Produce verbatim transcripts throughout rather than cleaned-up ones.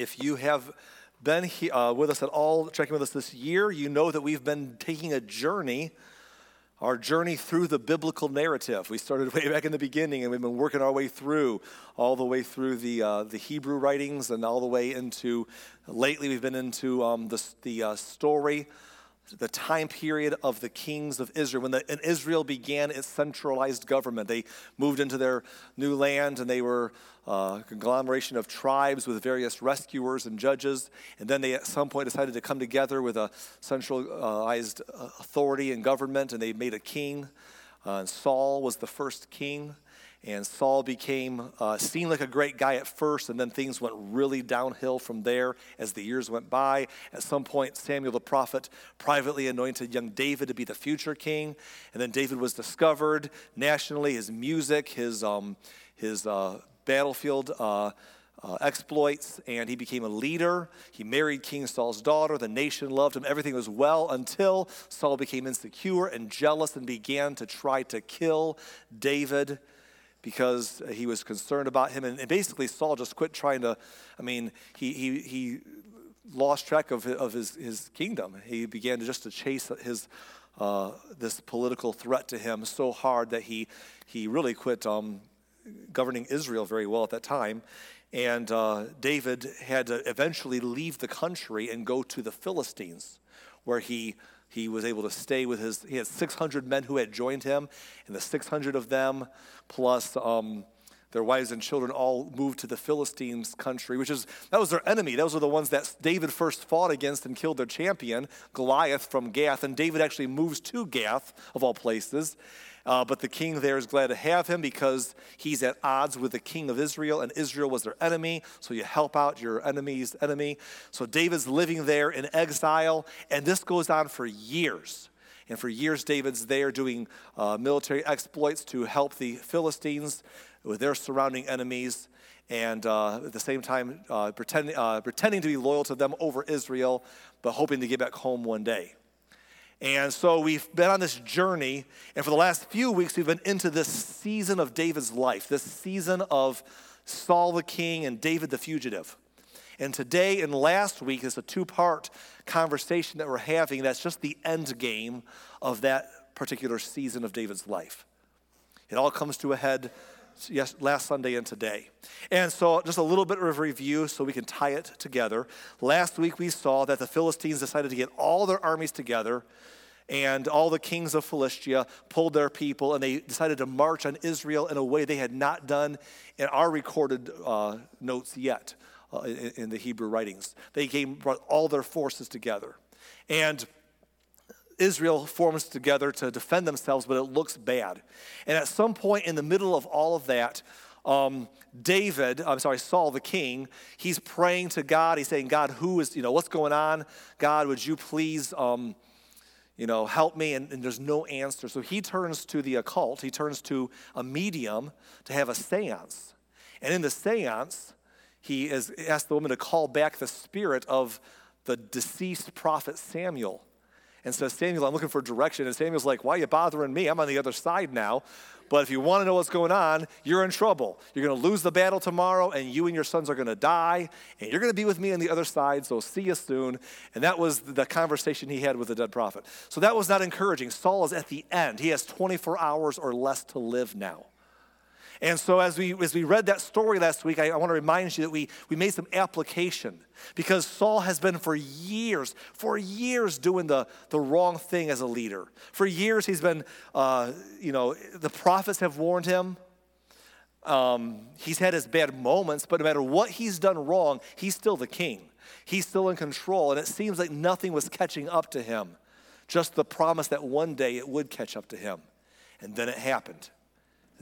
If you have been he, uh, with us at all, checking with us this year, you know that we've been taking a journey, our journey through the biblical narrative. We started way back in the beginning, and we've been working our way through, all the way through the uh, the Hebrew writings, and all the way into, lately we've been into um, the, the uh, story, the time period of the kings of Israel. When, the, when Israel began its centralized government, they moved into their new land, and they were uh, a conglomeration of tribes with various rescuers and judges. And then they at some point decided to come together with a centralized authority and government, and they made a king. Uh, Saul was the first king. And Saul became, uh, seemed like a great guy at first, and then things went really downhill from there as the years went by. At some point, Samuel the prophet privately anointed young David to be the future king, and then David was discovered nationally. His music, his um, his uh, battlefield uh, uh, exploits, and he became a leader. He married King Saul's daughter. The nation loved him. Everything was well until Saul became insecure and jealous and began to try to kill David, because he was concerned about him. And basically Saul just quit trying to, I mean, he he, he lost track of, of his, his kingdom. He began to just to chase his uh, this political threat to him so hard that he he really quit um, governing Israel very well at that time. And uh, David had to eventually leave the country and go to the Philistines, where he He was able to stay with his, he had six hundred men who had joined him, and the six hundred of them, plus um, their wives and children, all moved to the Philistines' country, which is, that was their enemy. Those were the ones that David first fought against and killed their champion, Goliath from Gath, and David actually moves to Gath, of all places. Uh, but the king there is glad to have him because he's at odds with the king of Israel, and Israel was their enemy, so you help out your enemy's enemy. So David's living there in exile, and this goes on for years. And for years, David's there doing uh, military exploits to help the Philistines with their surrounding enemies, and uh, at the same time uh, pretend, uh, pretending to be loyal to them over Israel, but hoping to get back home one day. And so we've been on this journey, and for the last few weeks, we've been into this season of David's life, this season of Saul the king and David the fugitive. And today and last week is a two-part conversation that we're having that's just the end game of that particular season of David's life. It all comes to a head Yes, last Sunday and today. And so just a little bit of review so we can tie it together. Last week we saw that the Philistines decided to get all their armies together, and all the kings of Philistia pulled their people, and they decided to march on Israel in a way they had not done in our recorded uh, notes yet uh, in, in the Hebrew writings. They came, brought all their forces together. And Israel forms together to defend themselves, but it looks bad. And at some point in the middle of all of that, um, David, I'm sorry, Saul the king, he's praying to God. He's saying, God, who is, you know, what's going on? God, would you please, um, you know, help me? And, and there's no answer. So he turns to the occult. He turns to a medium to have a seance. And in the seance, he is, asks the woman to call back the spirit of the deceased prophet Samuel. And so Samuel, I'm looking for direction. And Samuel's like, why are you bothering me? I'm on the other side now. But if you want to know what's going on, you're in trouble. You're going to lose the battle tomorrow, and you and your sons are going to die, and you're going to be with me on the other side, so see you soon. And that was the conversation he had with the dead prophet. So that was not encouraging. Saul is at the end. He has twenty-four hours or less to live now. And so as we as we read that story last week, I, I want to remind you that we, we made some application, because Saul has been for years, for years doing the, the wrong thing as a leader. For years he's been, uh, you know, the prophets have warned him. Um, he's had his bad moments, but no matter what he's done wrong, he's still the king. He's still in control, and it seems like nothing was catching up to him. Just the promise that one day it would catch up to him. And then it happened.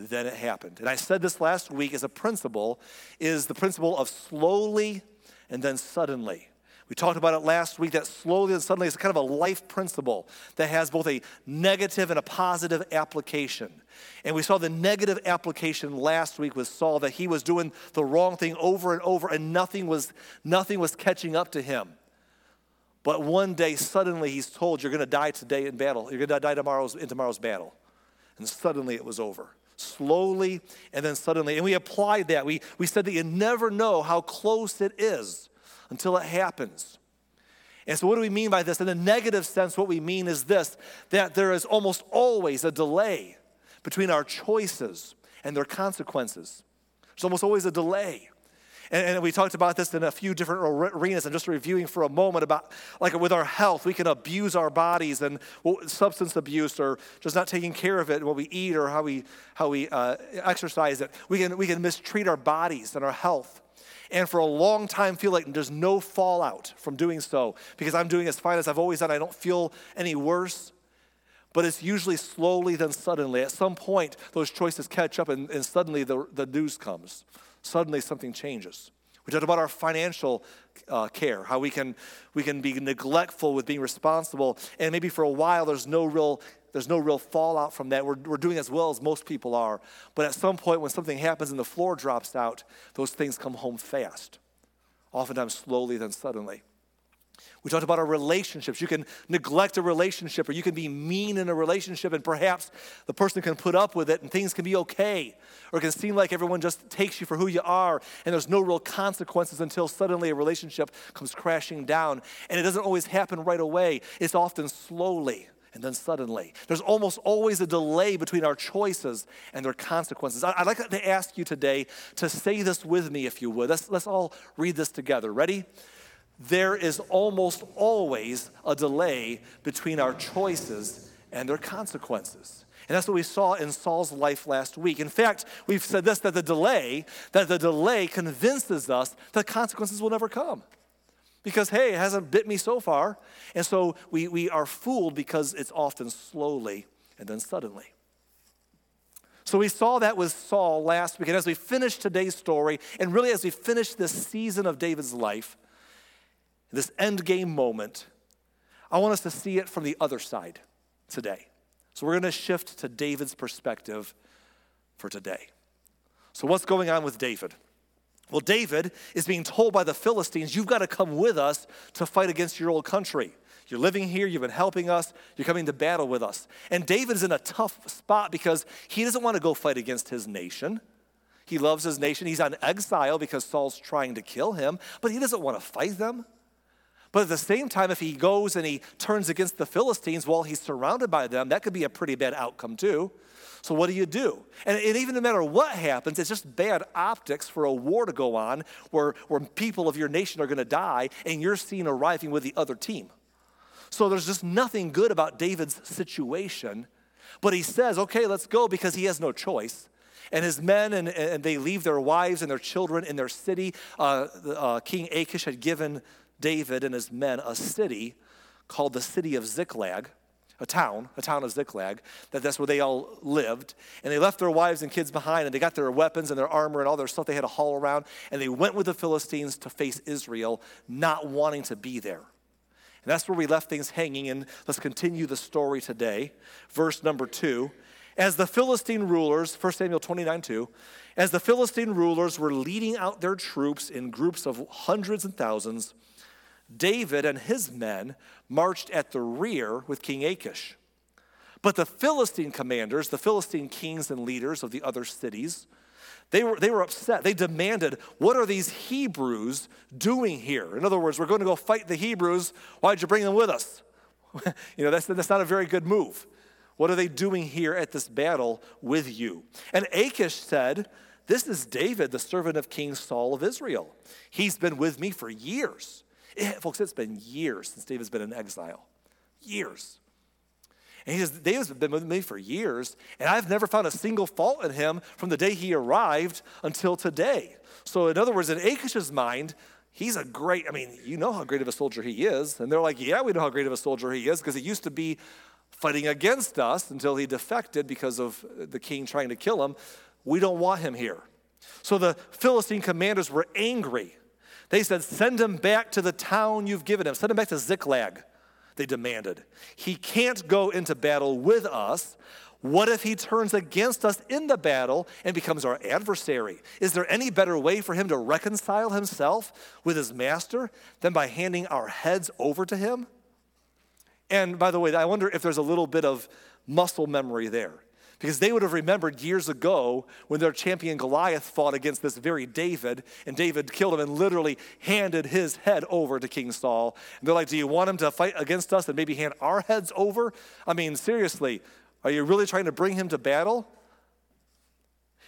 Then it happened. And I said this last week as a principle, is the principle of slowly and then suddenly. We talked about it last week, that slowly and suddenly is kind of a life principle that has both a negative and a positive application. And we saw the negative application last week with Saul, that he was doing the wrong thing over and over, and nothing was, nothing was catching up to him. But one day, suddenly, he's told, you're going to die today in battle. You're going to die tomorrow's, in tomorrow's battle. And suddenly it was over. Slowly and then suddenly. And we applied that. We we said that you never know how close it is until it happens. And so what do we mean by this? In a negative sense, what we mean is this, that there is almost always a delay between our choices and their consequences. There's almost always a delay. And, and we talked about this in a few different arenas. I'm just reviewing for a moment about, like with our health, we can abuse our bodies and well, substance abuse or just not taking care of it, what we eat or how we how we uh, exercise it. We can, we can mistreat our bodies and our health. And for a long time feel like there's no fallout from doing so because I'm doing as fine as I've always done. I don't feel any worse. But it's usually slowly then suddenly. At some point, those choices catch up and, and suddenly the, the news comes. Suddenly something changes. We talked about our financial uh, care, how we can we can be neglectful with being responsible. And maybe for a while there's no real there's no real fallout from that. We're, we're doing as well as most people are. But at some point when something happens and the floor drops out, those things come home fast, oftentimes slowly then suddenly. We talked about our relationships. You can neglect a relationship or you can be mean in a relationship and perhaps the person can put up with it and things can be okay. Or it can seem like everyone just takes you for who you are and there's no real consequences until suddenly a relationship comes crashing down. And it doesn't always happen right away. It's often slowly and then suddenly. There's almost always a delay between our choices and their consequences. I'd like to ask you today to say this with me if you would. Let's, let's all read this together. Ready? There is almost always a delay between our choices and their consequences. And that's what we saw in Saul's life last week. In fact, we've said this, that the delay, that the delay convinces us that consequences will never come. Because, hey, it hasn't bit me so far. And so we, we are fooled because it's often slowly and then suddenly. So we saw that with Saul last week. And as we finish today's story, and really as we finish this season of David's life, this end game moment, I want us to see it from the other side today. So we're going to shift to David's perspective for today. So what's going on with David? Well, David is being told by the Philistines, you've got to come with us to fight against your old country. You're living here, you've been helping us, you're coming to battle with us. And David's in a tough spot because he doesn't want to go fight against his nation. He loves his nation. He's on exile because Saul's trying to kill him, but he doesn't want to fight them. But at the same time, if he goes and he turns against the Philistines while he's surrounded by them, that could be a pretty bad outcome too. So what do you do? And, and even no matter what happens, it's just bad optics for a war to go on where, where people of your nation are going to die and you're seen arriving with the other team. So there's just nothing good about David's situation. But he says, okay, let's go, because he has no choice. And his men, and, and they leave their wives and their children in their city. Uh, uh, King Achish had given David and his men a city called the city of Ziklag, a town, a town of Ziklag, that that's where they all lived. And they left their wives and kids behind, and they got their weapons and their armor and all their stuff they had to haul around, and they went with the Philistines to face Israel, not wanting to be there. And that's where we left things hanging, and let's continue the story today. Verse number two, as the Philistine rulers, First Samuel twenty-nine two, as the Philistine rulers were leading out their troops in groups of hundreds and thousands, David and his men marched at the rear with King Achish. But the Philistine commanders, the Philistine kings and leaders of the other cities, they were, they were upset. They demanded, what are these Hebrews doing here? In other words, we're going to go fight the Hebrews. Why'd you bring them with us? You know, that's, that's not a very good move. What are they doing here at this battle with you? And Achish said, this is David, the servant of King Saul of Israel. He's been with me for years. It, folks, it's been years since David's been in exile. Years. And he says, David's been with me for years, and I've never found a single fault in him from the day he arrived until today. So in other words, in Achish's mind, he's a great, I mean, you know how great of a soldier he is. And they're like, yeah, we know how great of a soldier he is, because he used to be fighting against us until he defected because of the king trying to kill him. We don't want him here. So the Philistine commanders were angry. They said, send him back to the town you've given him. Send him back to Ziklag, they demanded. He can't go into battle with us. What if he turns against us in the battle and becomes our adversary? Is there any better way for him to reconcile himself with his master than by handing our heads over to him? And by the way, I wonder if there's a little bit of muscle memory there. Because they would have remembered years ago when their champion Goliath fought against this very David, and David killed him and literally handed his head over to King Saul. And they're like, do you want him to fight against us and maybe hand our heads over? I mean, seriously, are you really trying to bring him to battle?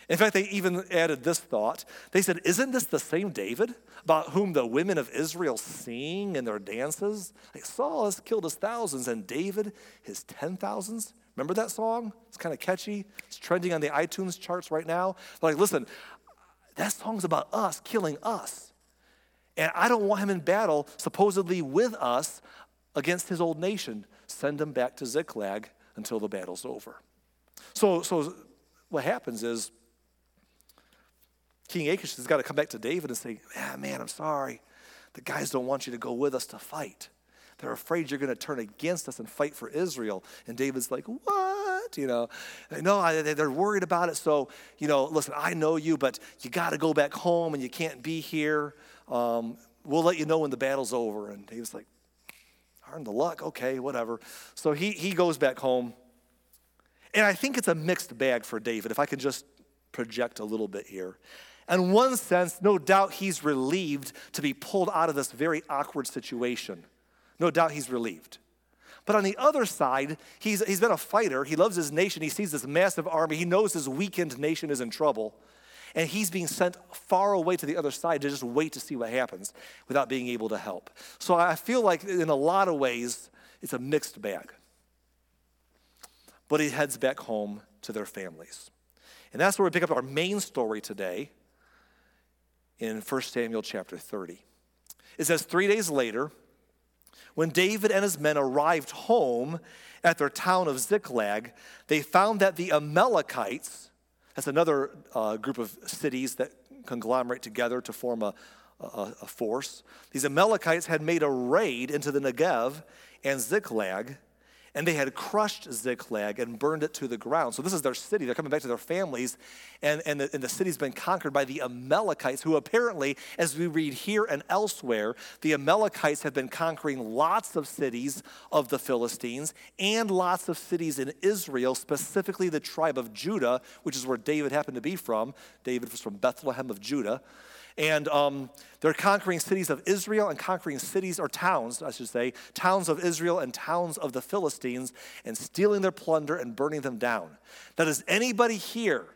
In fact, they even added this thought. They said, isn't this the same David about whom the women of Israel sing in their dances? Like, Saul has killed his thousands and David his ten thousands. Remember that song? It's kind of catchy. It's trending on the iTunes charts right now. Like, listen, that song's about us killing us. And I don't want him in battle, supposedly with us, against his old nation. Send him back to Ziklag until the battle's over. So, so what happens is King Achish has got to come back to David and say, ah, man, I'm sorry. The guys don't want you to go with us to fight. They're afraid you're going to turn against us and fight for Israel. And David's like, what? You know, no, I, they're worried about it. So, you know, listen, I know you, but you got to go back home and you can't be here. Um, we'll let you know when the battle's over. And David's like, darn the luck. Okay, whatever. So he he goes back home. And I think it's a mixed bag for David, if I can just project a little bit here. In one sense, no doubt he's relieved to be pulled out of this very awkward situation. No doubt he's relieved. But on the other side, he's, he's been a fighter. He loves his nation. He sees this massive army. He knows his weakened nation is in trouble. And he's being sent far away to the other side to just wait to see what happens without being able to help. So I feel like in a lot of ways, it's a mixed bag. But he heads back home to their families. And that's where we pick up our main story today in First Samuel chapter thirty. It says, three days later, when David and his men arrived home at their town of Ziklag, they found that the Amalekites, that's another uh, group of cities that conglomerate together to form a, a, a force. These Amalekites had made a raid into the Negev and Ziklag, and they had crushed Ziklag and burned it to the ground. So this is their city. They're coming back to their families, and, and, the, and the city's been conquered by the Amalekites, who apparently, as we read here and elsewhere, the Amalekites have been conquering lots of cities of the Philistines and lots of cities in Israel, specifically the tribe of Judah, which is where David happened to be from. David was from Bethlehem of Judah. And um, they're conquering cities of Israel and conquering cities or towns, I should say, towns of Israel and towns of the Philistines, and stealing their plunder and burning them down. Now, does anybody here,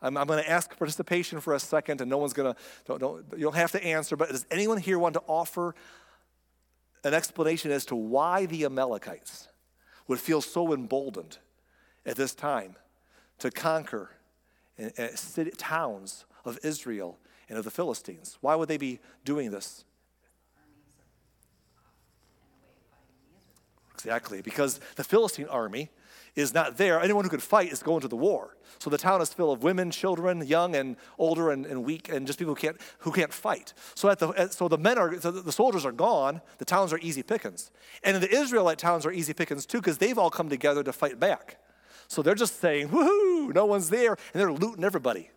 I'm, I'm going to ask participation for a second, and no one's going to, don't, don't, you don't have to answer, but does anyone here want to offer an explanation as to why the Amalekites would feel so emboldened at this time to conquer in, in city, towns of Israel and of the Philistines? Why would they be doing this? Exactly, because the Philistine army is not there. Anyone who could fight is going to the war. So the town is full of women, children, young and older and, and weak, and just people who can't who can't fight. So at the at, so the men are so the soldiers are gone. The towns are easy pickings, and the Israelite towns are easy pickings too, because they've all come together to fight back. So they're just saying, "Woohoo! No one's there," and they're looting everybody.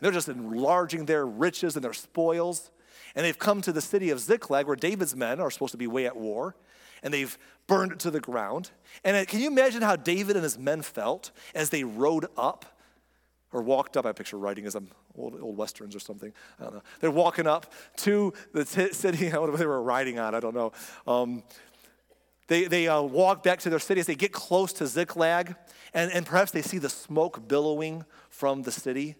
They're just enlarging their riches and their spoils. And they've come to the city of Ziklag, where David's men are supposed to be way at war. And they've burned it to the ground. And can you imagine how David and his men felt as they rode up? Or walked up, I picture riding as I'm old, old Westerns or something. I don't know. They're walking up to the t- city. I don't know what they were riding on. I don't know. Um, They, they uh, walk back to their city as they get close to Ziklag. And, and perhaps they see the smoke billowing from the city,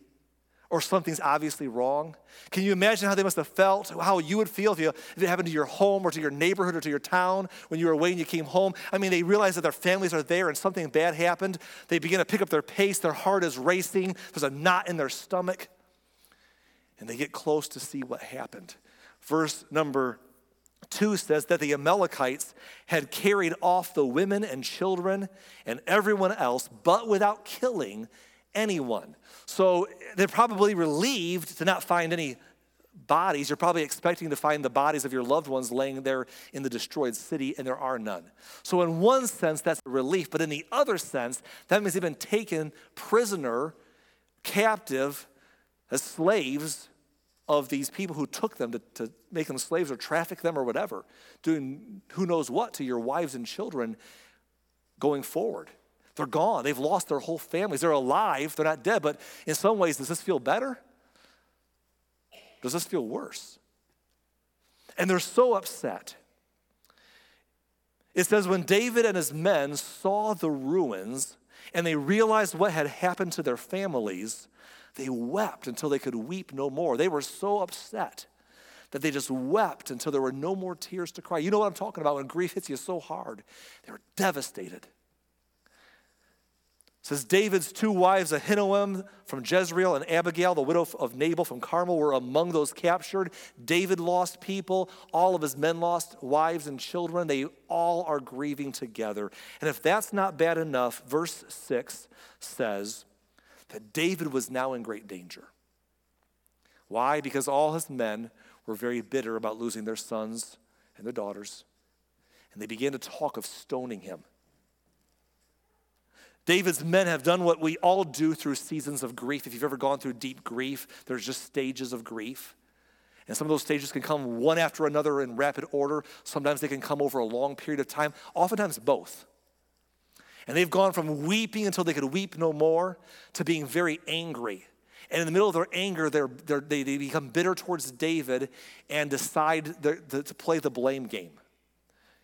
or something's obviously wrong. Can you imagine how they must have felt, how you would feel if, you, if it happened to your home or to your neighborhood or to your town when you were away and you came home? I mean, they realize that their families are there and something bad happened. They begin to pick up their pace. Their heart is racing. There's a knot in their stomach. And they get close to see what happened. Verse number two says that the Amalekites had carried off the women and children and everyone else, but without killing anyone. So they're probably relieved to not find any bodies. You're probably expecting to find the bodies of your loved ones laying there in the destroyed city, and there are none. So in one sense, that's a relief. But in the other sense, that means they've been taken prisoner, captive, as slaves of these people who took them to, to make them slaves or traffic them or whatever, doing who knows what to your wives and children going forward. They're gone. They've lost their whole families. They're alive. They're not dead. But in some ways, does this feel better? Does this feel worse? And they're so upset. It says, when David and his men saw the ruins and they realized what had happened to their families, they wept until they could weep no more. They were so upset that they just wept until there were no more tears to cry. You know what I'm talking about when grief hits you so hard. They were devastated. It says, David's two wives, Ahinoam from Jezreel and Abigail, the widow of Nabal from Carmel, were among those captured. David lost people. All of his men lost wives and children. They all are grieving together. And if that's not bad enough, verse six says that David was now in great danger. Why? Because all his men were very bitter about losing their sons and their daughters. And they began to talk of stoning him. David's men have done what we all do through seasons of grief. If you've ever gone through deep grief, there's just stages of grief. And some of those stages can come one after another in rapid order. Sometimes they can come over a long period of time, oftentimes both. And they've gone from weeping until they could weep no more to being very angry. And in the middle of their anger, they're, they're, they, they become bitter towards David and decide the, the, to play the blame game.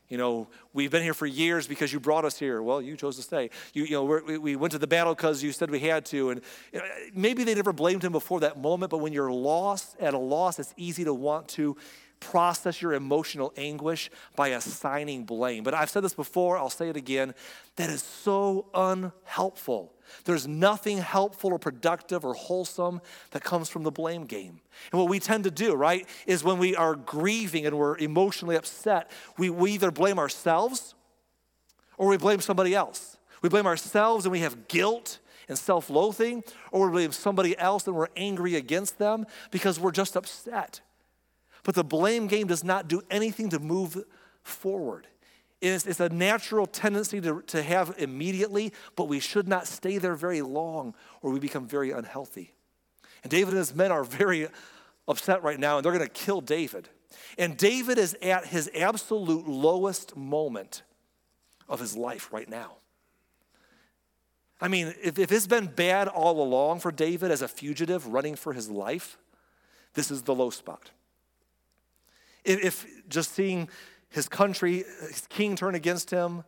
You know, we've been here for years because you brought us here. Well, you chose to stay. You, you know, we're, we, we went to the battle because you said we had to. And you know, maybe they never blamed him before that moment, but when you're lost at a loss, it's easy to want to process your emotional anguish by assigning blame. But I've said this before, I'll say it again. That is so unhelpful. There's nothing helpful or productive or wholesome that comes from the blame game. And what we tend to do, right, is when we are grieving and we're emotionally upset, we, we either blame ourselves or we blame somebody else. We blame ourselves and we have guilt and self-loathing, or we blame somebody else and we're angry against them because we're just upset. But the blame game does not do anything to move forward. It's, it's a natural tendency to, to have immediately, but we should not stay there very long or we become very unhealthy. And David and his men are very upset right now, and they're going to kill David. And David is at his absolute lowest moment of his life right now. I mean, if, if it's been bad all along for David as a fugitive running for his life, this is the low spot. If, if just seeing his country, his king turn against him,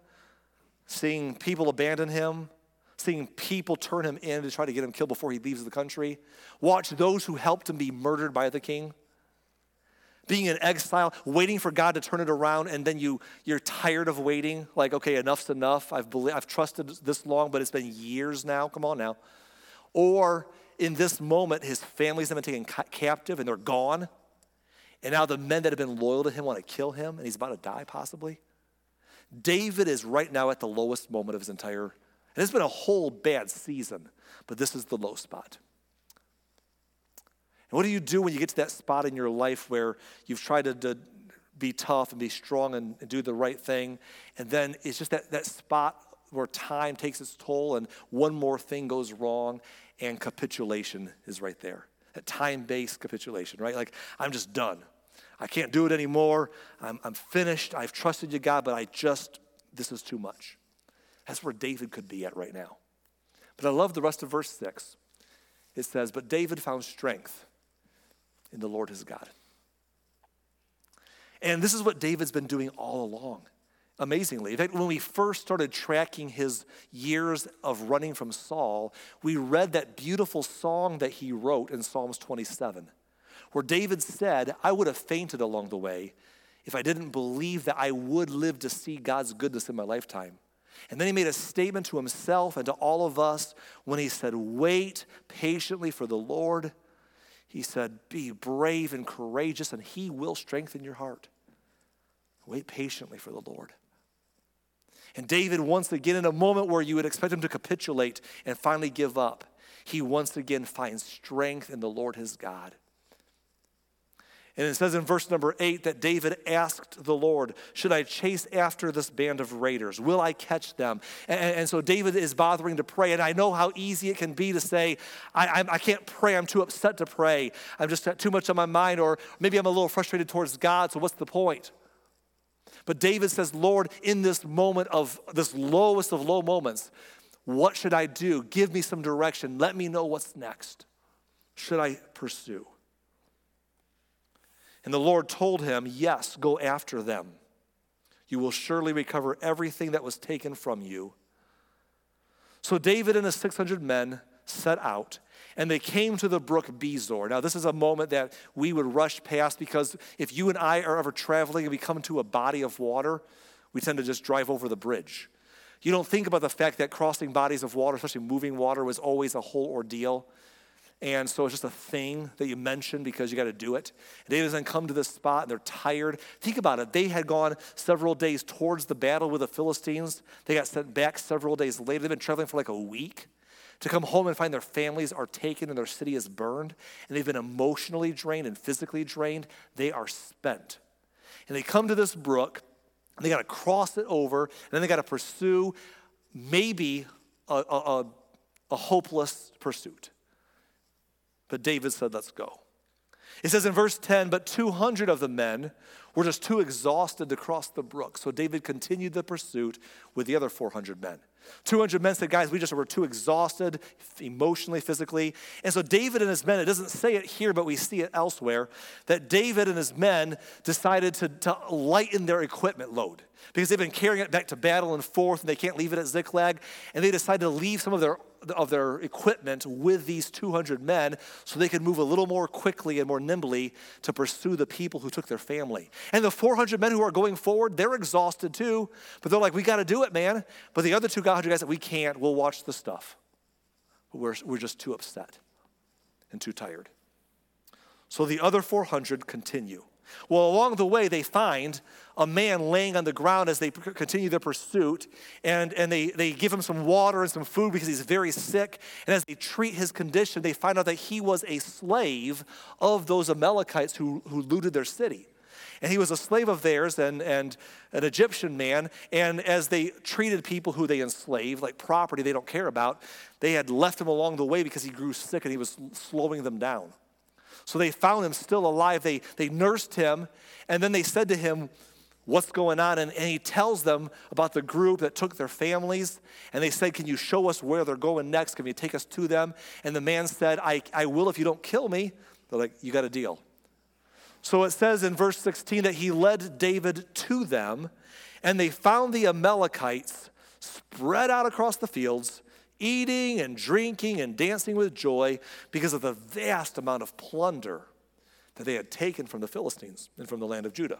seeing people abandon him, seeing people turn him in to try to get him killed before he leaves the country, watch those who helped him be murdered by the king, being in exile, waiting for God to turn it around, and then you, you're tired of waiting, like, okay, enough's enough, I've believed, I've trusted this long, but it's been years now, come on now. Or in this moment, his family's been taken captive and they're gone. And now the men that have been loyal to him want to kill him, and he's about to die possibly. David is right now at the lowest moment of his entire, and it's been a whole bad season, but this is the low spot. And what do you do when you get to that spot in your life where you've tried to, to be tough and be strong and, and do the right thing, and then it's just that, that spot where time takes its toll and one more thing goes wrong, and capitulation is right there. That time-based capitulation, right? Like, I'm just done. I can't do it anymore. I'm, I'm finished. I've trusted you, God, but I just, this is too much. That's where David could be at right now. But I love the rest of verse six. It says, but David found strength in the Lord his God. And this is what David's been doing all along, amazingly. In fact, when we first started tracking his years of running from Saul, we read that beautiful song that he wrote in Psalms twenty-seven, where David said, I would have fainted along the way if I didn't believe that I would live to see God's goodness in my lifetime. And then he made a statement to himself and to all of us when he said, wait patiently for the Lord. He said, be brave and courageous, and he will strengthen your heart. Wait patiently for the Lord. And David, once again, in a moment where you would expect him to capitulate and finally give up, he once again finds strength in the Lord his God. And it says in verse number eight that David asked the Lord, should I chase after this band of raiders? Will I catch them? And, and so David is bothering to pray. And I know how easy it can be to say, I, I, I can't pray. I'm too upset to pray. I'm just too much on my mind. Or maybe I'm a little frustrated towards God, so what's the point? But David says, Lord, in this moment of this lowest of low moments, What should I do? Give me some direction. Let me know what's next. Should I pursue? And the Lord told him, yes, go after them. You will surely recover everything that was taken from you. So David and his six hundred men set out, and they came to the brook Bezor. Now, this is a moment that we would rush past, because if you and I are ever traveling and we come to a body of water, we tend to just drive over the bridge. You don't think about the fact that crossing bodies of water, especially moving water, was always a whole ordeal. And so it's just a thing that you mention because you got to do it. And David then come to this spot, and they're tired. Think about it. They had gone several days towards the battle with the Philistines. They got sent back several days later. They've been traveling for like a week to come home and find their families are taken and their city is burned. And they've been emotionally drained and physically drained. They are spent. And they come to this brook, and they got to cross it over, and then they got to pursue maybe a, a, a, a hopeless pursuit. But David said, let's go. It says in verse ten, but two hundred of the men were just too exhausted to cross the brook. So David continued the pursuit with the other four hundred men. two hundred men said, guys, we just were too exhausted emotionally, physically. And so David and his men, it doesn't say it here, but we see it elsewhere, that David and his men decided to, to lighten their equipment load, because they've been carrying it back to battle and forth, and they can't leave it at Ziklag. And they decided to leave some of their of their equipment with these two hundred men so they could move a little more quickly and more nimbly to pursue the people who took their family. And the four hundred men who are going forward, they're exhausted too, but they're like, we got to do it, man. But the other two guys said, we can't, we'll watch the stuff. We're, we're just too upset and too tired. So the other four hundred continue. Well, along the way, they find a man laying on the ground as they continue their pursuit, and, and they, they give him some water and some food because he's very sick. And as they treat his condition, they find out that he was a slave of those Amalekites who, who looted their city. And he was a slave of theirs and, and an Egyptian man. And as they treated people who they enslaved, like property they don't care about, they had left him along the way because he grew sick and he was slowing them down. So they found him still alive. They, they nursed him, and then they said to him, what's going on? And, and he tells them about the group that took their families, and they said, can you show us where they're going next? Can you take us to them? And the man said, I, I will if you don't kill me. They're like, you got a deal. So it says in verse sixteen that he led David to them, and they found the Amalekites spread out across the fields, eating and drinking and dancing with joy because of the vast amount of plunder that they had taken from the Philistines and from the land of Judah.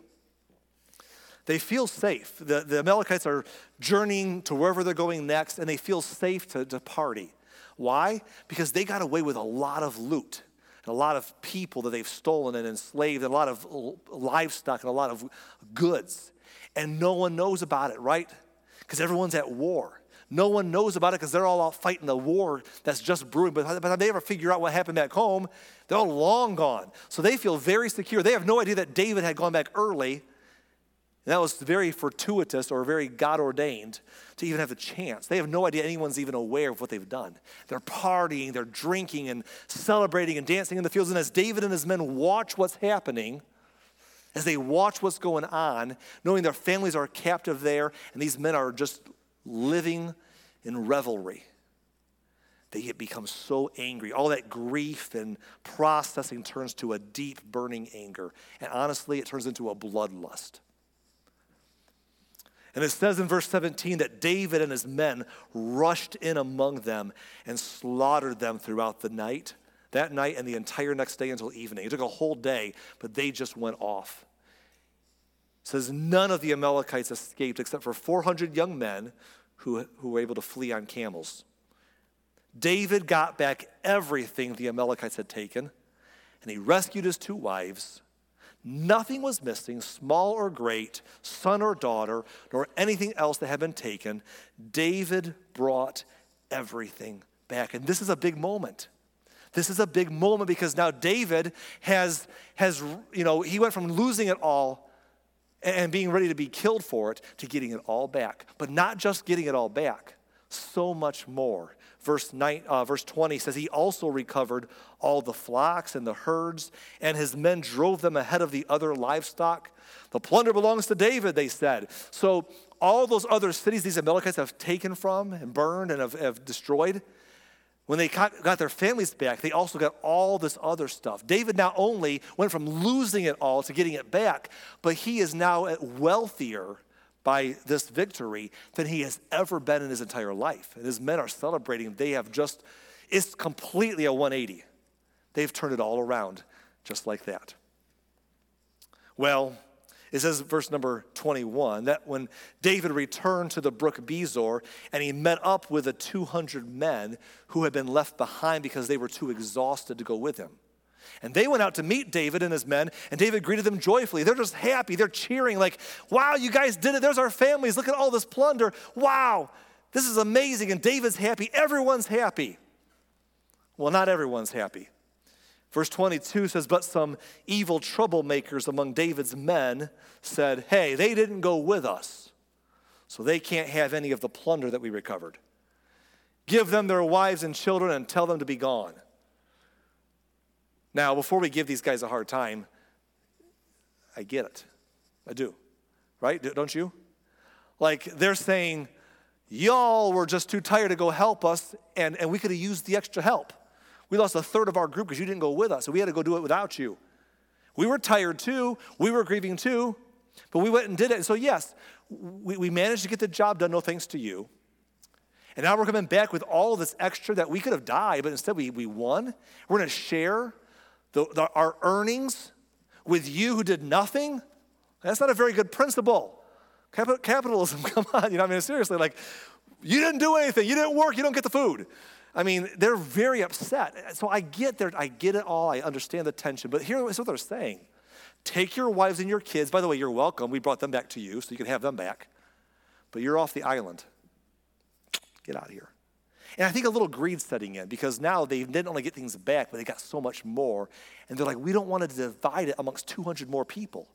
They feel safe. The, the Amalekites are journeying to wherever they're going next, and they feel safe to, to party. Why? Because they got away with a lot of loot and a lot of people that they've stolen and enslaved, and a lot of livestock and a lot of goods. And no one knows about it, right? Because everyone's at war. No one knows about it because they're all out fighting the war that's just brewing. But by the time they ever figure out what happened back home, they're all long gone. So they feel very secure. They have no idea that David had gone back early. And that was very fortuitous or very God-ordained to even have the chance. They have no idea anyone's even aware of what they've done. They're partying, they're drinking and celebrating and dancing in the fields. And as David and his men watch what's happening, as they watch what's going on, knowing their families are captive there and these men are just living in revelry, they become so angry. All that grief and processing turns to a deep, burning anger. And honestly, it turns into a bloodlust. And it says in verse seventeen that David and his men rushed in among them and slaughtered them throughout the night, that night and the entire next day until evening. It took a whole day, but they just went off. It says none of the Amalekites escaped except for four hundred young men who, who were able to flee on camels. David got back everything the Amalekites had taken, and he rescued his two wives. Nothing was missing, small or great, son or daughter, nor anything else that had been taken. David brought everything back, and this is a big moment. This is a big moment because now David has, has you know, he went from losing it all and being ready to be killed for it, to getting it all back. But not just getting it all back, so much more Verse, nine, uh, verse twenty says, he also recovered all the flocks and the herds, and his men drove them ahead of the other livestock. The plunder belongs to David, they said. So all those other cities these Amalekites have taken from and burned and have, have destroyed, when they got, got their families back, they also got all this other stuff. David not only went from losing it all to getting it back, but he is now wealthier by this victory than he has ever been in his entire life. And his men are celebrating. They have just, it's completely a one eighty. They've turned it all around just like that. Well, it says verse number twenty-one, that when David returned to the brook Bezor and he met up with the two hundred men who had been left behind because they were too exhausted to go with him. And they went out to meet David and his men, and David greeted them joyfully. They're just happy. They're cheering like, wow, you guys did it. There's our families. Look at all this plunder. Wow, this is amazing. And David's happy. Everyone's happy. Well, not everyone's happy. Verse twenty-two says, but some evil troublemakers among David's men said, hey, they didn't go with us, so they can't have any of the plunder that we recovered. Give them their wives and children and tell them to be gone. Now, before we give these guys a hard time, I get it. I do. Right? Don't you? Like, they're saying, y'all were just too tired to go help us, and, and we could have used the extra help. We lost a third of our group because you didn't go with us, so we had to go do it without you. We were tired too. We were grieving too, but we went and did it. And so, yes, we, we managed to get the job done, no thanks to you. And now we're coming back with all this extra that we could have died, but instead we, we won. We're going to share The, the, our earnings with you who did nothing. That's not a very good principle. Capital, capitalism, come on. You know, I mean, seriously, like, you didn't do anything. You didn't work. You don't get the food. I mean, they're very upset. So I get their, I get it all. I understand the tension. But here's what they're saying. Take your wives and your kids. By the way, you're welcome. We brought them back to you, so you can have them back. But you're off the island. Get out of here. And I think a little greed setting in, because now they didn't only get things back, but they got so much more. And they're like, we don't want to divide it amongst two hundred more people.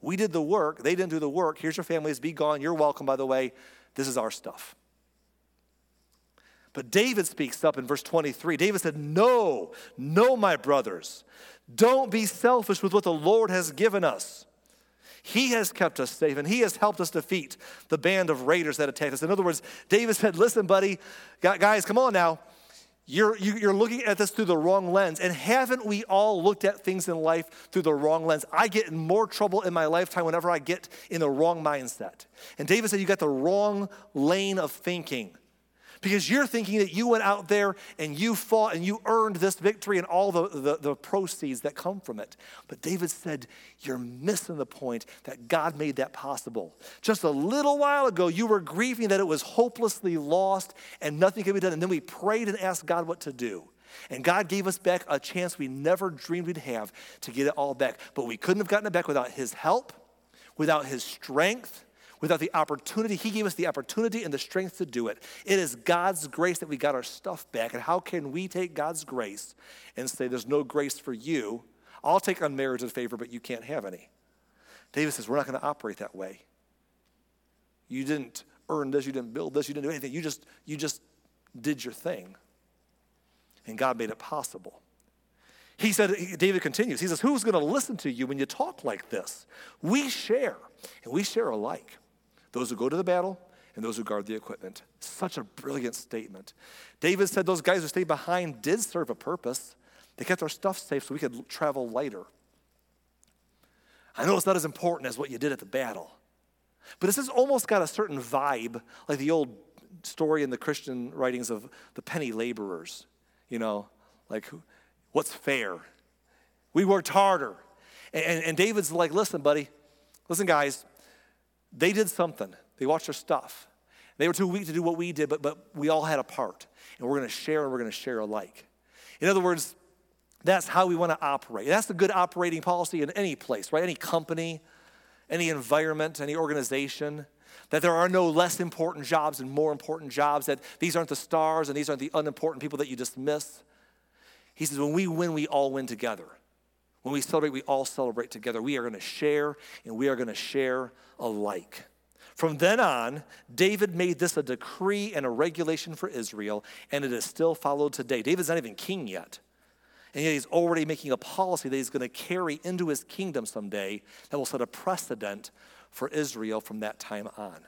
We did the work. They didn't do the work. Here's your families. Be gone. You're welcome, by the way. This is our stuff. But David speaks up in verse twenty-three. David said, no, no, my brothers. Don't be selfish with what the Lord has given us. He has kept us safe, and he has helped us defeat the band of raiders that attacked us. In other words, David said, listen, buddy, guys, come on now. You're, you're looking at this through the wrong lens, and haven't we all looked at things in life through the wrong lens? I get in more trouble in my lifetime whenever I get in the wrong mindset. And David said, you got the wrong lane of thinking, because you're thinking that you went out there and you fought and you earned this victory and all the, the, the proceeds that come from it. But David said, you're missing the point that God made that possible. Just a little while ago, you were grieving that it was hopelessly lost and nothing could be done. And then we prayed and asked God what to do. And God gave us back a chance we never dreamed we'd have to get it all back. But we couldn't have gotten it back without his help, without his strength, without the opportunity. He gave us the opportunity and the strength to do it. It is God's grace that we got our stuff back. And how can we take God's grace and say, there's no grace for you? I'll take unmerited favor, but you can't have any. David says, we're not going to operate that way. You didn't earn this. You didn't build this. You didn't do anything. You just, you just did your thing. And God made it possible. He said, David continues, he says, who's going to listen to you when you talk like this? We share, and we share alike. Those who go to the battle and those who guard the equipment. Such a brilliant statement. David said those guys who stayed behind did serve a purpose. They kept our stuff safe so we could travel lighter. I know it's not as important as what you did at the battle, but this has almost got a certain vibe, like the old story in the Christian writings of the penny laborers. You know, like, what's fair? We worked harder. And, and, and David's like, listen, buddy, listen, guys, they did something. They watched their stuff. They were too weak to do what we did, but, but we all had a part. And we're going to share, and we're going to share alike. In other words, that's how we want to operate. That's the good operating policy in any place, right? Any company, any environment, any organization, that there are no less important jobs and more important jobs, that these aren't the stars and these aren't the unimportant people that you dismiss. He says, when we win, we all win together. When we celebrate, we all celebrate together. We are going to share, and we are going to share alike. From then on, David made this a decree and a regulation for Israel, and it is still followed today. David's not even king yet, and yet he's already making a policy that he's going to carry into his kingdom someday that will set a precedent for Israel from that time on.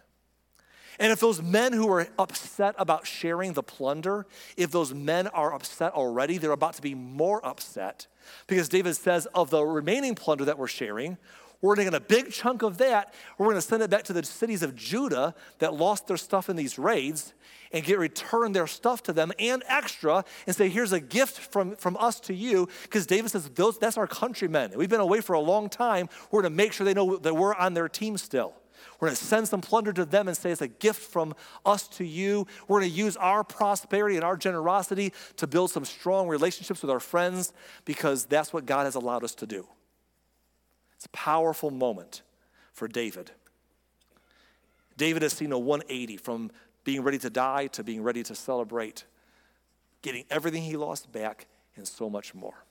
And if those men who are upset about sharing the plunder, if those men are upset already, they're about to be more upset, because David says of the remaining plunder that we're sharing, we're going to get a big chunk of that. We're going to send it back to the cities of Judah that lost their stuff in these raids and get returned their stuff to them and extra, and say, here's a gift from, from us to you, because David says, those, that's our countrymen. We've been away for a long time. We're going to make sure they know that we're on their team still. We're going to send some plunder to them and say it's a gift from us to you. We're going to use our prosperity and our generosity to build some strong relationships with our friends, because that's what God has allowed us to do. It's a powerful moment for David. David has seen a one eighty from being ready to die to being ready to celebrate, getting everything he lost back and so much more.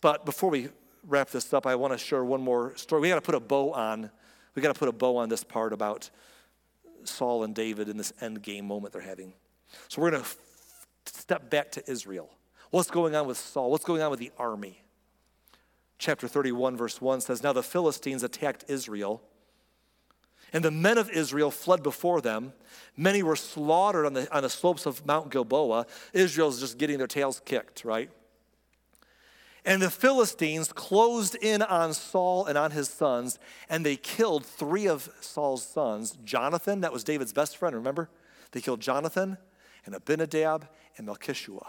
But before we wrap this up, I want to share one more story. We got to put a bow on. We got to put a bow on this part about Saul and David in this end game moment they're having. So we're going to step back to Israel. What's going on with Saul? What's going on with the army? Chapter thirty-one, verse one says, "Now the Philistines attacked Israel, and the men of Israel fled before them. Many were slaughtered on the on the slopes of Mount Gilboa." Israel's just getting their tails kicked, right? "And the Philistines closed in on Saul and on his sons, and they killed three of Saul's sons. Jonathan," that was David's best friend, remember? They killed Jonathan and Abinadab and Melchishua.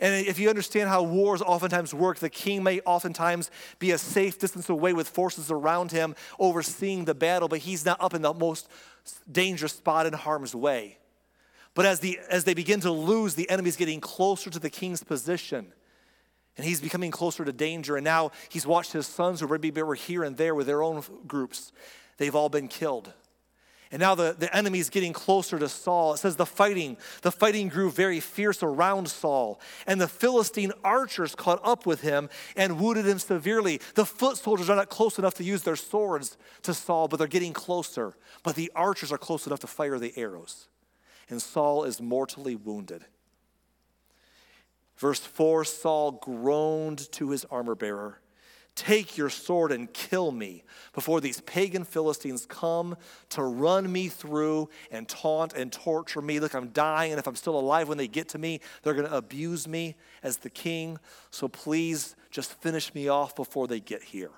And if you understand how wars oftentimes work, the king may oftentimes be a safe distance away with forces around him overseeing the battle, but he's not up in the most dangerous spot in harm's way. But as the as they begin to lose, the enemy's getting closer to the king's position, and he's becoming closer to danger. And now he's watched his sons who were here and there with their own groups. They've all been killed. And now the, the enemy is getting closer to Saul. It says the fighting, the fighting grew very fierce around Saul, and the Philistine archers caught up with him and wounded him severely. The foot soldiers are not close enough to use their swords to Saul, but they're getting closer. But the archers are close enough to fire the arrows. And Saul is mortally wounded. Verse four, Saul groaned to his armor bearer, "Take your sword and kill me before these pagan Philistines come to run me through and taunt and torture me. Look, I'm dying, and if I'm still alive when they get to me, they're going to abuse me as the king. So please just finish me off before they get here."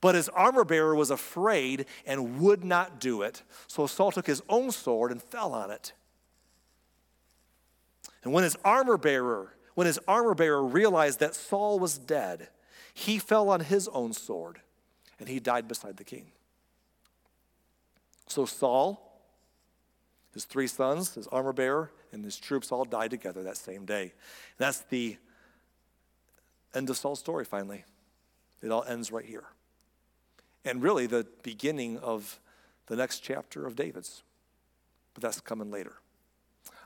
But his armor bearer was afraid and would not do it. So Saul took his own sword and fell on it. And when his armor bearer, when his armor bearer realized that Saul was dead, he fell on his own sword, and he died beside the king. So Saul, his three sons, his armor bearer, and his troops all died together that same day. And that's the end of Saul's story, finally. It all ends right here. And really the beginning of the next chapter of David's. But that's coming later.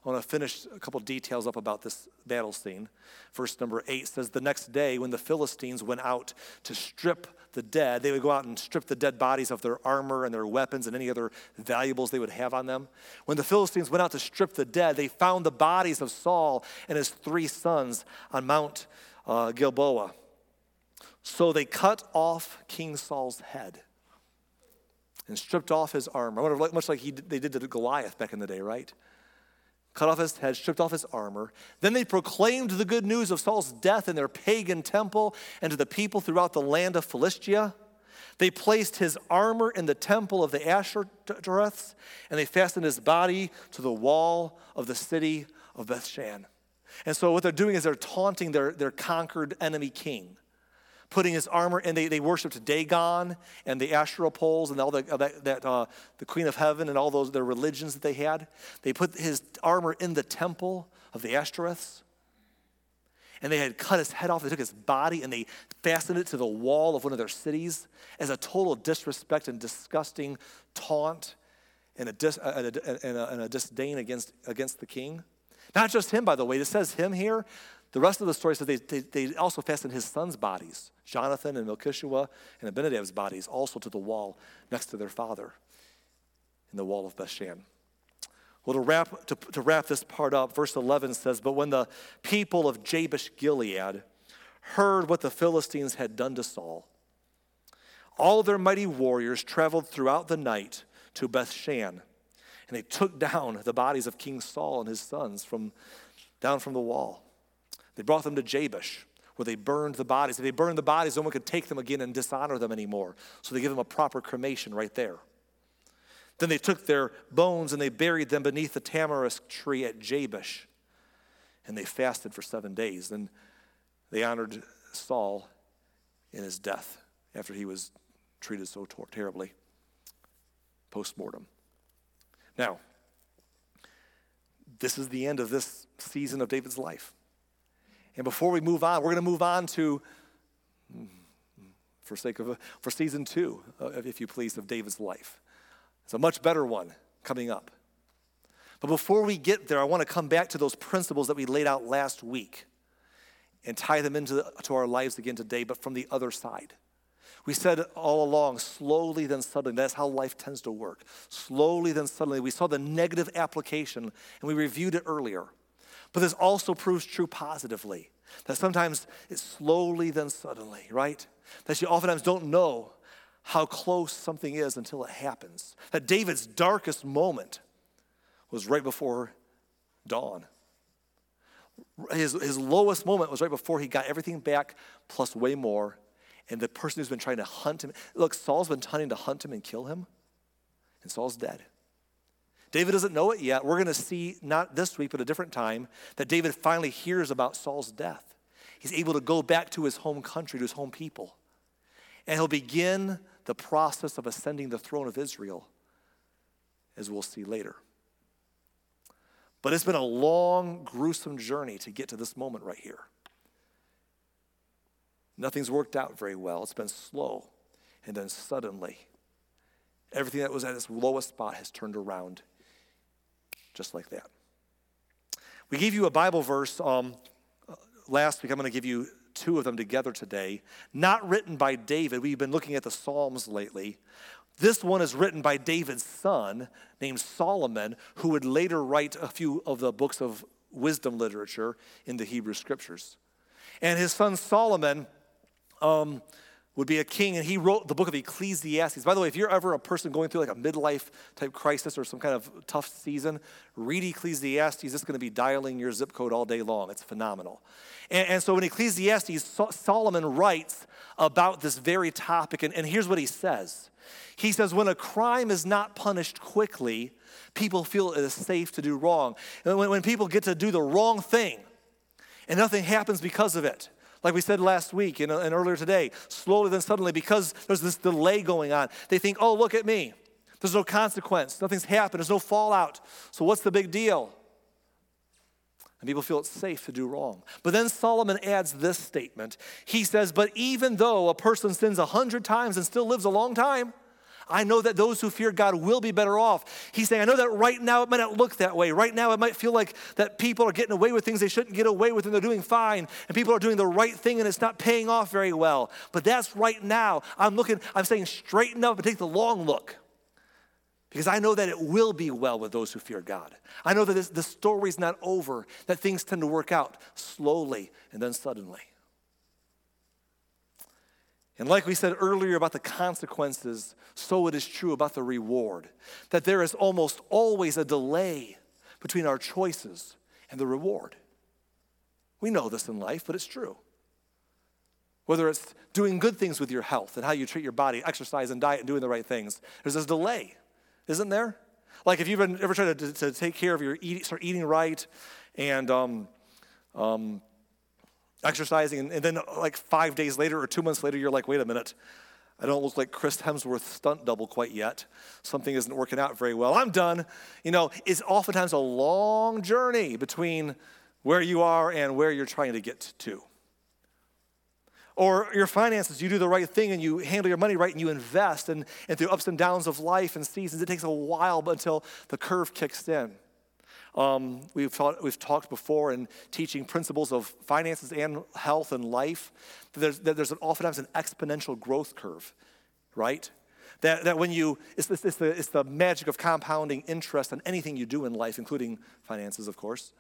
I want to finish a couple details up about this battle scene. Verse number eight says, "The next day when the Philistines went out to strip the dead," they would go out and strip the dead bodies of their armor and their weapons and any other valuables they would have on them. "When the Philistines went out to strip the dead, they found the bodies of Saul and his three sons on Mount uh, Gilboa. So they cut off King Saul's head and stripped off his armor." I wonder, much like he, they did to Goliath back in the day, right? Cut off his head, stripped off his armor. "Then they proclaimed the good news of Saul's death in their pagan temple and to the people throughout the land of Philistia. They placed his armor in the temple of the Ashtoreths, and they fastened his body to the wall of the city of Beth-shan." And so what they're doing is they're taunting their, their conquered enemy king, putting his armor, and they, they worshiped Dagon and the Asherah poles and all the, that, that, uh, the Queen of Heaven and all those their religions that they had. They put his armor in the temple of the Ashtoreths, and they had cut his head off. They took his body and they fastened it to the wall of one of their cities as a total disrespect and disgusting taunt and a, dis, and a, and a, and a disdain against, against the king. Not just him, by the way. It says him here. The rest of the story says they, they, they also fastened his sons' bodies, Jonathan and Melchishua and Abinadab's bodies, also to the wall next to their father in the wall of Beth-shan. Well, to wrap, to, to wrap this part up, verse eleven says, but when the people of Jabesh-Gilead heard what the Philistines had done to Saul, all their mighty warriors traveled throughout the night to Beth-shan, and they took down the bodies of King Saul and his sons from down from the wall. They brought them to Jabesh, where they burned the bodies. If they burned the bodies, no one could take them again and dishonor them anymore. So they give them a proper cremation right there. Then they took their bones and they buried them beneath the tamarisk tree at Jabesh. And they fasted for seven days. And they honored Saul in his death after he was treated so tor- terribly, post-mortem. Now, this is the end of this season of David's life. And before we move on, we're going to move on to, for sake of, for season two, if you please, of David's life. It's a much better one coming up. But before we get there, I want to come back to those principles that we laid out last week and tie them into the, to our lives again today, but from the other side. We said all along, slowly then suddenly. That's how life tends to work. Slowly then suddenly. We saw the negative application, and we reviewed it earlier. But this also proves true positively, that sometimes it's slowly then suddenly, right? That you oftentimes don't know how close something is until it happens. That David's darkest moment was right before dawn. His, his lowest moment was right before he got everything back, plus way more. And the person who's been trying to hunt him, look, Saul's been trying to hunt him and kill him, and Saul's dead. David doesn't know it yet. We're going to see, not this week, but a different time, that David finally hears about Saul's death. He's able to go back to his home country, to his home people, and he'll begin the process of ascending the throne of Israel, as we'll see later. But it's been a long, gruesome journey to get to this moment right here. Nothing's worked out very well. It's been slow. And then suddenly, everything that was at its lowest spot has turned around just like that. We gave you a Bible verse um, last week. I'm going to give you two of them together today. Not written by David. We've been looking at the Psalms lately. This one is written by David's son named Solomon, who would later write a few of the books of wisdom literature in the Hebrew Scriptures. And his son Solomon Um, would be a king, and he wrote the book of Ecclesiastes. By the way, if you're ever a person going through like a midlife type crisis or some kind of tough season, read Ecclesiastes. It's going to be dialing your zip code all day long. It's phenomenal. And, and so in Ecclesiastes, Solomon writes about this very topic, and, and here's what he says. He says, when a crime is not punished quickly, people feel it is safe to do wrong. And when, when people get to do the wrong thing, and nothing happens because of it, like we said last week and, and earlier today, slowly then suddenly, because there's this delay going on, they think, oh, look at me. There's no consequence. Nothing's happened. There's no fallout. So what's the big deal? And people feel it's safe to do wrong. But then Solomon adds this statement. He says, but even though a person sins a hundred times and still lives a long time, I know that those who fear God will be better off. He's saying, I know that right now it might not look that way. Right now it might feel like that people are getting away with things they shouldn't get away with and they're doing fine. And people are doing the right thing and it's not paying off very well. But that's right now. I'm looking, I'm saying straighten up and take the long look. Because I know that it will be well with those who fear God. I know that this, the story's not over, that things tend to work out slowly and then suddenly. And like we said earlier about the consequences, so it is true about the reward, that there is almost always a delay between our choices and the reward. We know this in life, but it's true. Whether it's doing good things with your health and how you treat your body, exercise and diet and doing the right things, there's this delay, isn't there? Like if you've been, ever tried to, to take care of your eating, start eating right and um, um, exercising, and, and then like five days later or two months later, you're like, wait a minute, I don't look like Chris Hemsworth's stunt double quite yet. Something isn't working out very well. I'm done. You know, it's oftentimes a long journey between where you are and where you're trying to get to. Or your finances, you do the right thing and you handle your money right and you invest, and, and through ups and downs of life and seasons, it takes a while until the curve kicks in. Um, we've, taught, we've talked before in teaching principles of finances and health and life, that there's, that there's an, oftentimes an exponential growth curve, right? That, that when you, it's, it's, it's, the, it's the magic of compounding interest on anything you do in life, including finances, of course.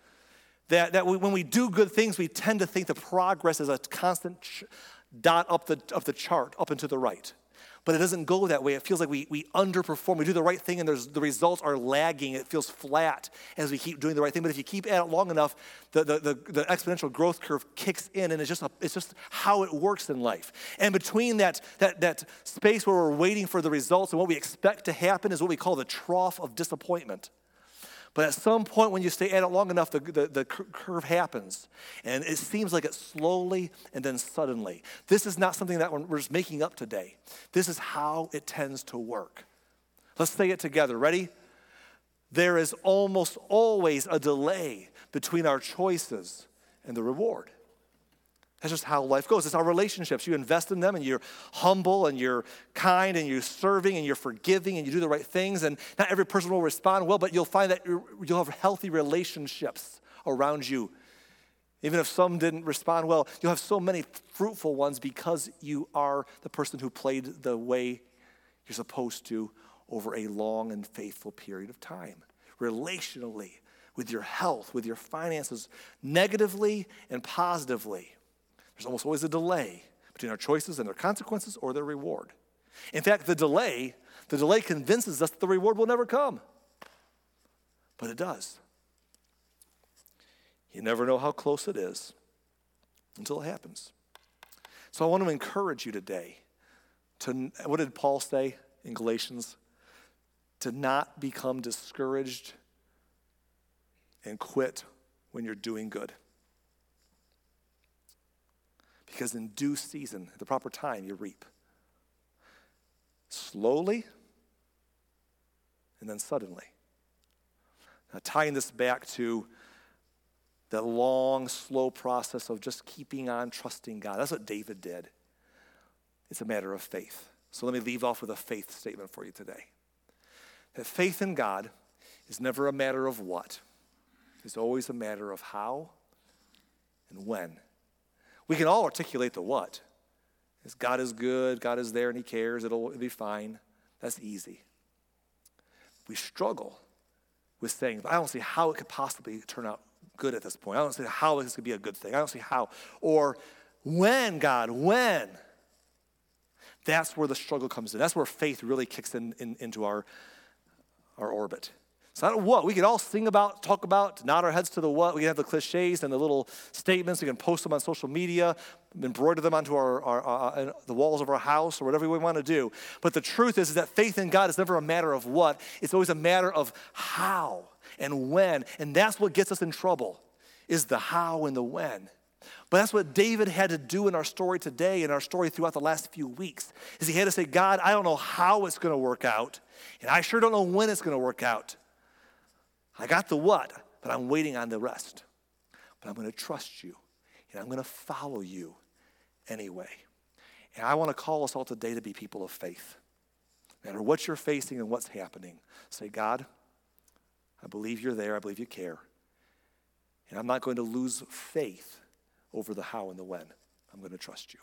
That, that we, when we do good things, we tend to think the progress is a constant ch- dot up the, up the chart, up and to the right. But it doesn't go that way. It feels like we we underperform. We do the right thing, and there's, the results are lagging. It feels flat as we keep doing the right thing. But if you keep at it long enough, the the, the, the exponential growth curve kicks in, and it's just a, it's just how it works in life. And between that that that space where we're waiting for the results and what we expect to happen is what we call the trough of disappointment. But at some point, when you stay at it long enough, the, the, the curve happens. And it seems like it's slowly and then suddenly. This is not something that we're just making up today. This is how it tends to work. Let's say it together. Ready? There is almost always a delay between our choices and the reward. That's just how life goes. It's our relationships. You invest in them, and you're humble, and you're kind, and you're serving, and you're forgiving, and you do the right things. And not every person will respond well, but you'll find that you'll have healthy relationships around you. Even if some didn't respond well, you'll have so many fruitful ones because you are the person who played the way you're supposed to over a long and faithful period of time, relationally, with your health, with your finances, negatively and positively. There's almost always a delay between our choices and their consequences or their reward. In fact, the delay, the delay convinces us that the reward will never come. But it does. You never know how close it is until it happens. So I want to encourage you today to, what did Paul say in Galatians? To not become discouraged and quit when you're doing good. Because in due season, at the proper time, you reap. Slowly, and then suddenly. Now, tying this back to the long, slow process of just keeping on trusting God. That's what David did. It's a matter of faith. So let me leave off with a faith statement for you today. That faith in God is never a matter of what. It's always a matter of how and when. We can all articulate the what. It's God is good, God is there, and he cares, it'll, it'll be fine. That's easy. We struggle with saying, I don't see how it could possibly turn out good at this point. I don't see how this could be a good thing. I don't see how. Or when, God, when? That's where the struggle comes in. That's where faith really kicks in, in into our, our orbit. It's not what. We can all sing about, talk about, nod our heads to the what. We can have the cliches and the little statements. We can post them on social media, embroider them onto our, our, our the walls of our house or whatever we want to do. But the truth is, is that faith in God is never a matter of what. It's always a matter of how and when. And that's what gets us in trouble, is the how and the when. But that's what David had to do in our story today, in our story throughout the last few weeks, is he had to say, God, I don't know how it's going to work out, and I sure don't know when it's going to work out. I got the what, but I'm waiting on the rest. But I'm going to trust you, and I'm going to follow you anyway. And I want to call us all today to be people of faith. No matter what you're facing and what's happening, say, God, I believe you're there. I believe you care. And I'm not going to lose faith over the how and the when. I'm going to trust you.